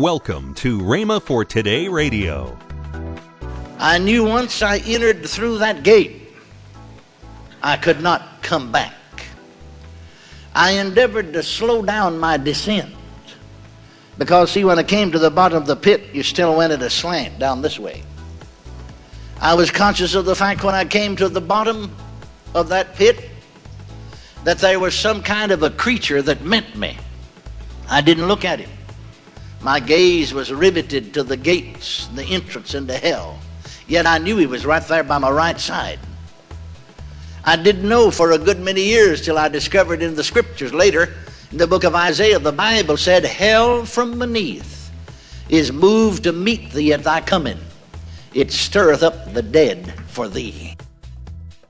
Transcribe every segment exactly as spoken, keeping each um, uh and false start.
Welcome to Rhema for Today Radio. I knew once I entered through that gate, I could not come back. I endeavored to slow down my descent. Because, see, when I came to the bottom of the pit, you still went at a slant down this way. I was conscious of the fact when I came to the bottom of that pit that there was some kind of a creature that met me. I didn't look at him. My gaze was riveted to the gates, the entrance into hell. Yet I knew he was right there by my right side. I didn't know for a good many years till I discovered in the scriptures later, in the book of Isaiah, the Bible said, hell from beneath is moved to meet thee at thy coming. It stirreth up the dead for thee.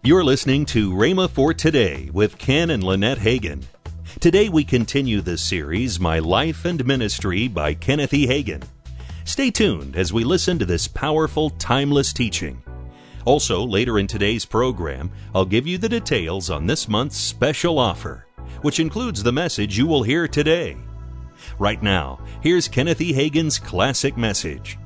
You're listening to Rhema for Today with Ken and Lynette Hagin. Today we continue the series, My Life and Ministry by Kenneth E. Hagin. Stay tuned as we listen to this powerful, timeless teaching. Also, later in today's program, I'll give you the details on this month's special offer, which includes the message you will hear today. Right now, here's Kenneth E. Hagin's classic message.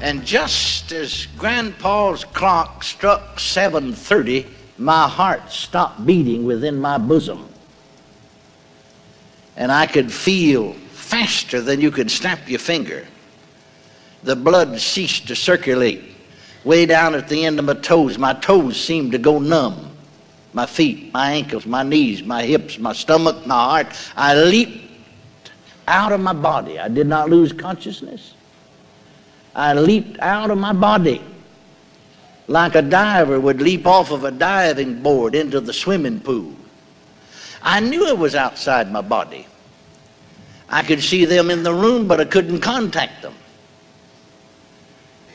And just as Grandpa's clock struck seven thirty, my heart stopped beating within my bosom. And I could feel faster than you could snap your finger. The blood ceased to circulate. Way down at the end of my toes, my toes seemed to go numb. My feet, my ankles, my knees, my hips, my stomach, my heart. I leaped out of my body. I did not lose consciousness. I leaped out of my body like a diver would leap off of a diving board into the swimming pool. I knew it was outside my body. I could see them in the room, but I couldn't contact them.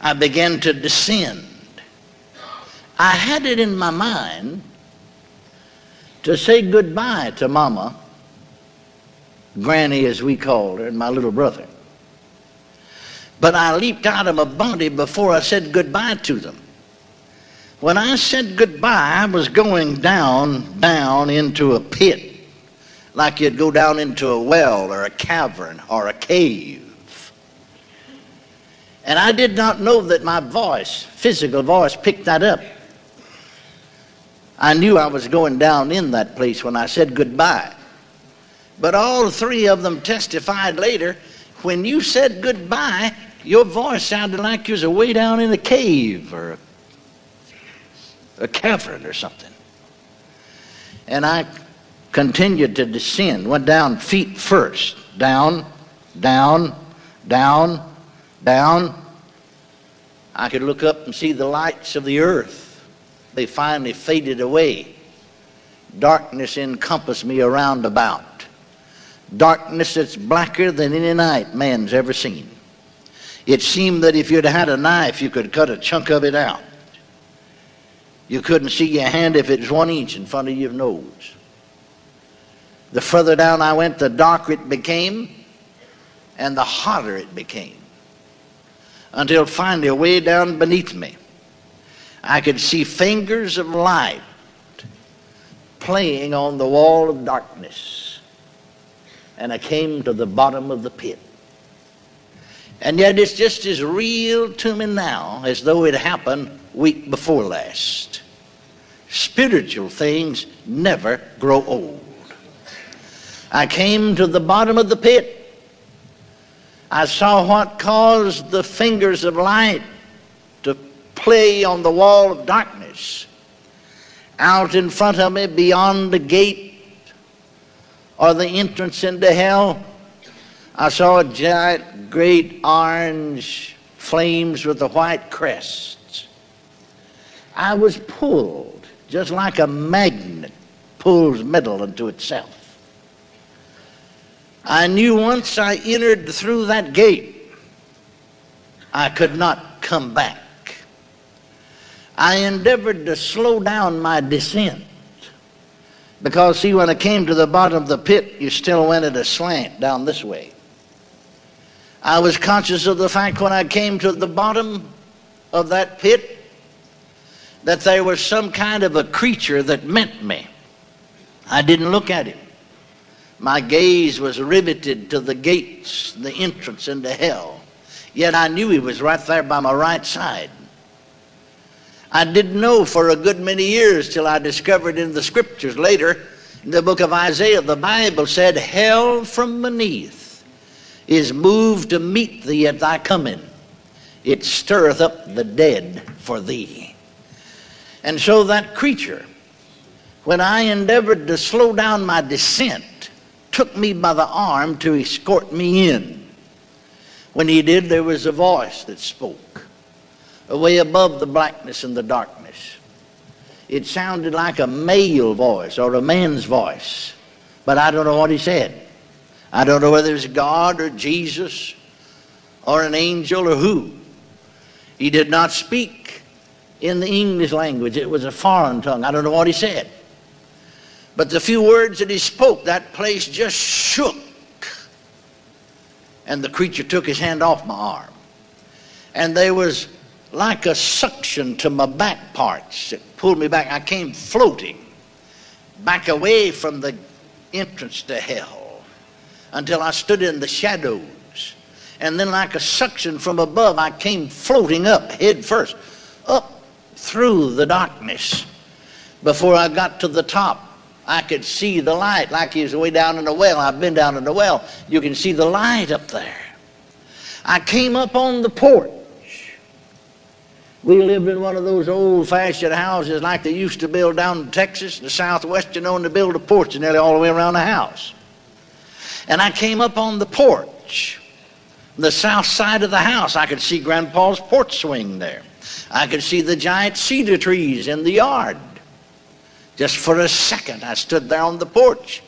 I began to descend. I had it in my mind to say goodbye to Mama, Granny as we called her, and my little brother. But I leaped out of my body before I said goodbye to them. When I said goodbye, I was going down, down into a pit, like you'd go down into a well or a cavern or a cave. And I did not know that my voice, physical voice, picked that up. I knew I was going down in that place when I said goodbye. But all three of them testified later, when you said goodbye, your voice sounded like you was away down in a cave or a cavern or something. And I continued to descend, went down feet first, down, down, down, down. I could look up and see the lights of the earth. They finally faded away. Darkness encompassed me around about. Darkness that's blacker than any night man's ever seen. It seemed that if you'd had a knife, you could cut a chunk of it out. You couldn't see your hand if it was one inch in front of your nose. The further down I went, the darker it became, and the hotter it became. Until finally, away down beneath me, I could see fingers of light playing on the wall of darkness. And I came to the bottom of the pit. And yet it's just as real to me now as though it happened week before last. Spiritual things never grow old. I came to the bottom of the pit. I saw what caused the fingers of light play on the wall of darkness. Out in front of me, beyond the gate or the entrance into hell, I saw a giant, great orange flames with a white crest. I was pulled, just like a magnet pulls metal into itself. I knew once I entered through that gate, I could not come back. I endeavored to slow down my descent. Because, see, when I came to the bottom of the pit, you still went at a slant down this way. I was conscious of the fact when I came to the bottom of that pit that there was some kind of a creature that met me. I didn't look at him. My gaze was riveted to the gates, the entrance into hell. Yet I knew he was right there by my right side. I didn't know for a good many years till I discovered in the scriptures later, in the book of Isaiah, the Bible said, hell from beneath is moved to meet thee at thy coming. It stirreth up the dead for thee. And so that creature, when I endeavored to slow down my descent, took me by the arm to escort me in. When he did, there was a voice that spoke, away above the blackness and the darkness. It sounded like a male voice or a man's voice, but I don't know what he said. I don't know whether it's God or Jesus or an angel or who. He did not speak in the English language. It was a foreign tongue. I don't know what he said. But the few words that he spoke, that place just shook. And the creature took his hand off my arm. And there was like a suction to my back parts. It pulled me back. I came floating back away from the entrance to hell until I stood in the shadows. And then like a suction from above, I came floating up head first, up through the darkness. Before I got to the top, I could see the light like he was way down in the well. I've been down in the well. You can see the light up there. I came up on the porch. We lived in one of those old-fashioned houses like they used to build down in Texas, the Southwest, you know, and they build a porch nearly all the way around the house. And I came up on the porch, the south side of the house. I could see Grandpa's porch swing there. I could see the giant cedar trees in the yard. Just for a second, I stood there on the porch.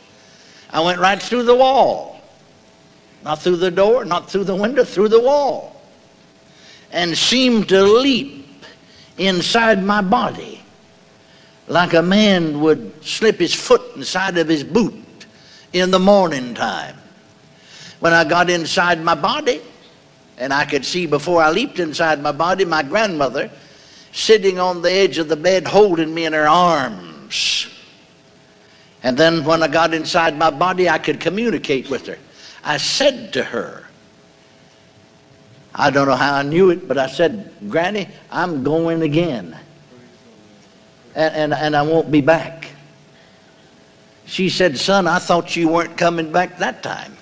I went right through the wall. Not through the door, not through the window, through the wall. And seemed to leap inside my body like a man would slip his foot inside of his boot in the morning time. When I got inside my body, and I could see before I leaped inside my body, my grandmother sitting on the edge of the bed holding me in her arms. And then when I got inside my body, I could communicate with her. I said to her, I don't know how I knew it, but I said, Granny, I'm going again. And, and, and I won't be back. She said, son, I thought you weren't coming back that time.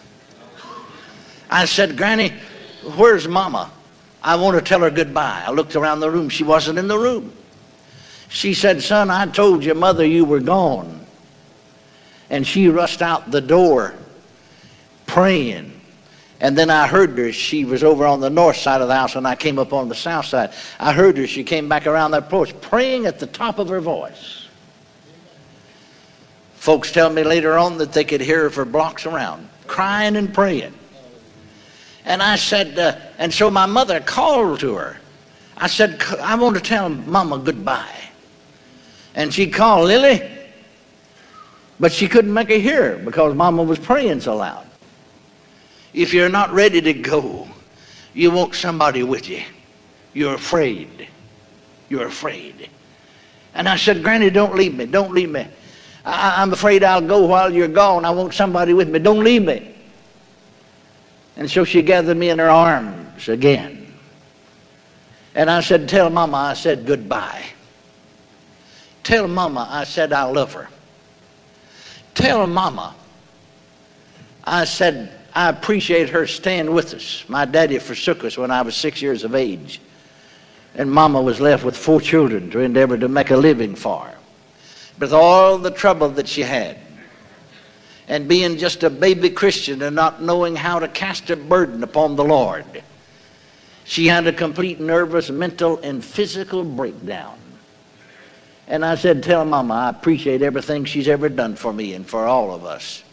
I said, Granny, where's Mama? I want to tell her goodbye. I looked around the room. She wasn't in the room. She said, son, I told your mother you were gone. And she rushed out the door praying. And then I heard her. She was over on the north side of the house, and I came up on the south side. I heard her. She came back around that porch, praying at the top of her voice. Folks tell me later on that they could hear her for blocks around, crying and praying. And I said, uh, and so my mother called to her. I said, I want to tell Mama goodbye. And she called Lily, but she couldn't make her hear because Mama was praying so loud. If you're not ready to go, you want somebody with you. You're afraid. You're afraid. And I said, Granny, don't leave me. Don't leave me. I, I'm afraid I'll go while you're gone. I want somebody with me. Don't leave me. And so she gathered me in her arms again. And I said, tell Mama I said goodbye. Tell Mama I said I love her. Tell Mama I said I appreciate her staying with us. My daddy forsook us when I was six years of age. And Mama was left with four children to endeavor to make a living for. With all the trouble that she had. And being just a baby Christian and not knowing how to cast a burden upon the Lord. She had a complete nervous, mental, and physical breakdown. And I said, tell Mama I appreciate everything she's ever done for me and for all of us.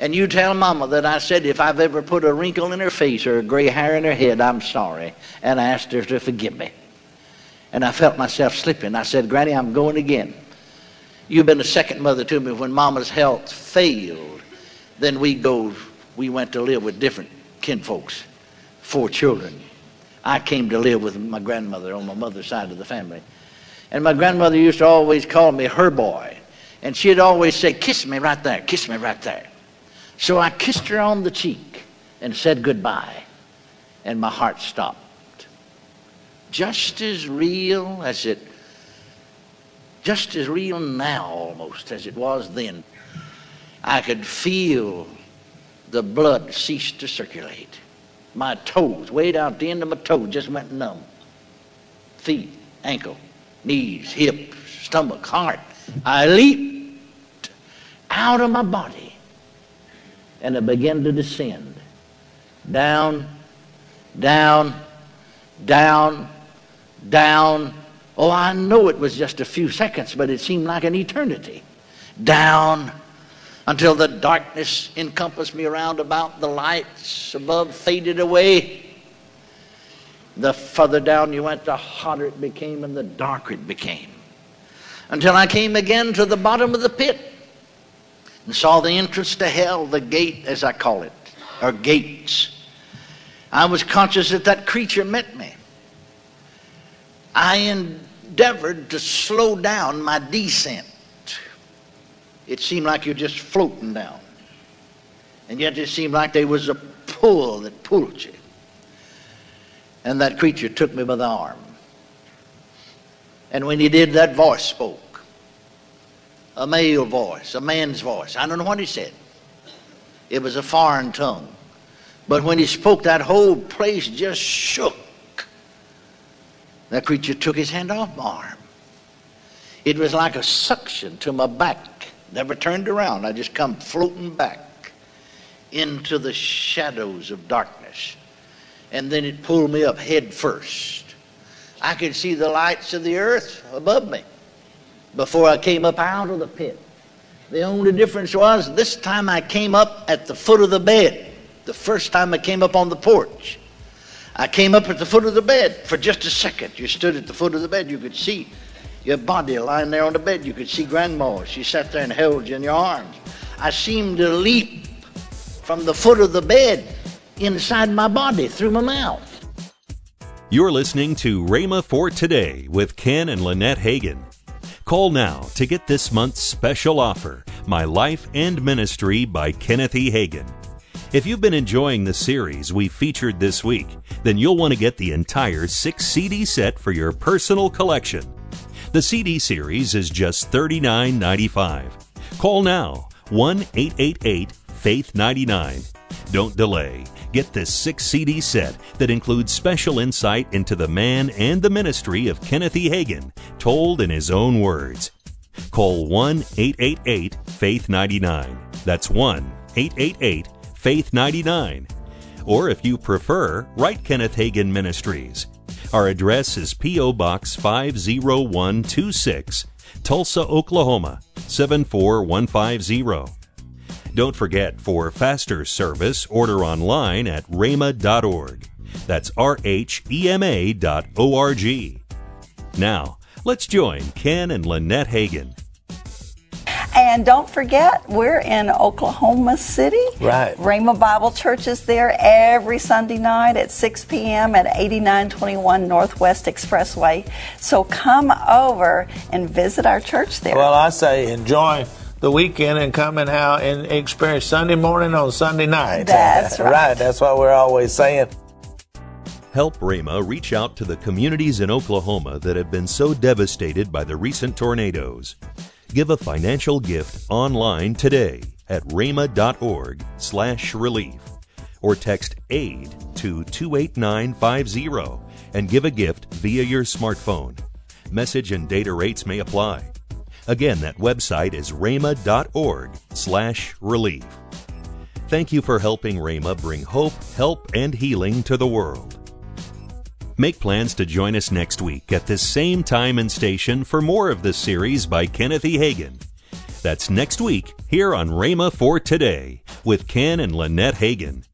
And you tell Mama that I said if I've ever put a wrinkle in her face or a gray hair in her head, I'm sorry. And I asked her to forgive me. And I felt myself slipping. I said, Granny, I'm going again. You've been a second mother to me. When Mama's health failed, then we go, we went to live with different kinfolks, four children. I came to live with my grandmother on my mother's side of the family. And my grandmother used to always call me her boy. And she'd always say, kiss me right there, kiss me right there. So I kissed her on the cheek and said goodbye, and my heart stopped. Just as real as it, just as real now almost as it was then. I could feel the blood cease to circulate. My toes, way down at the end of my toe, just went numb. Feet, ankle, knees, hips, stomach, heart. I leaped out of my body and I began to descend. Down, down, down, down. Oh, I know it was just a few seconds, but it seemed like an eternity. Down until the darkness encompassed me around about, the lights above faded away. The further down you went, the hotter it became and the darker it became. Until I came again to the bottom of the pit and saw the entrance to hell, the gate as I call it, or gates. I was conscious that that creature met me. I endeavored to slow down my descent. It seemed like you're just floating down. And yet it seemed like there was a pull that pulled you. And that creature took me by the arm. And when he did, that voice spoke. A male voice, a man's voice. I don't know what he said. It was a foreign tongue. But when he spoke, that whole place just shook. That creature took his hand off my arm. It was like a suction to my back. Never turned around. I just come floating back into the shadows of darkness. And then it pulled me up head first. I could see the lights of the earth above me before I came up out of the pit. The only difference was this time I came up at the foot of the bed. The first time I came up on the porch, I came up at the foot of the bed for just a second. You stood at the foot of the bed. You could see your body lying there on the bed. You could see Grandma. She sat there and held you in your arms. I seemed to leap from the foot of the bed inside my body through my mouth. You're listening to Rhema for Today with Ken and Lynette Hagin. Call now to get this month's special offer, My Life and Ministry by Kenneth E. Hagin. If you've been enjoying the series we featured this week, then you'll want to get the entire six C D set for your personal collection. The C D series is just thirty-nine ninety-five. Call now, one eight eight eight, faith nine nine. Don't delay. Get this six C D set that includes special insight into the man and the ministry of Kenneth E. Hagin, told in his own words. Call one eight eight eight, faith nine nine. That's one eight eight eight, faith nine nine. Faith ninety-nine. Or if you prefer, write Kenneth Hagin Ministries. Our address is P O Box five oh one two six, Tulsa, Oklahoma seven four one five zero. Don't forget, for faster service, order online at rhema dot org. That's R H E M A dot O R G. Now, let's join Ken and Lynette Hagin. And don't forget, we're in Oklahoma City. Right. Rhema Bible Church is there every Sunday night at six p.m. at eighty-nine twenty-one Northwest Expressway. So come over and visit our church there. Well, I say enjoy the weekend and come and, how, and experience Sunday morning on Sunday night. That's right. Right. That's what we're always saying. Help Rhema reach out to the communities in Oklahoma that have been so devastated by the recent tornadoes. Give a financial gift online today at rhema.org slash relief or text AID to two eight nine five zero and give a gift via your smartphone. Message and data rates may apply. Again, that website is rhema.org slash relief. Thank you for helping Rhema bring hope, help, and healing to the world. Make plans to join us next week at this same time and station for more of this series by Kenneth E. Hagin. That's next week here on Rhema for Today with Ken and Lynette Hagin.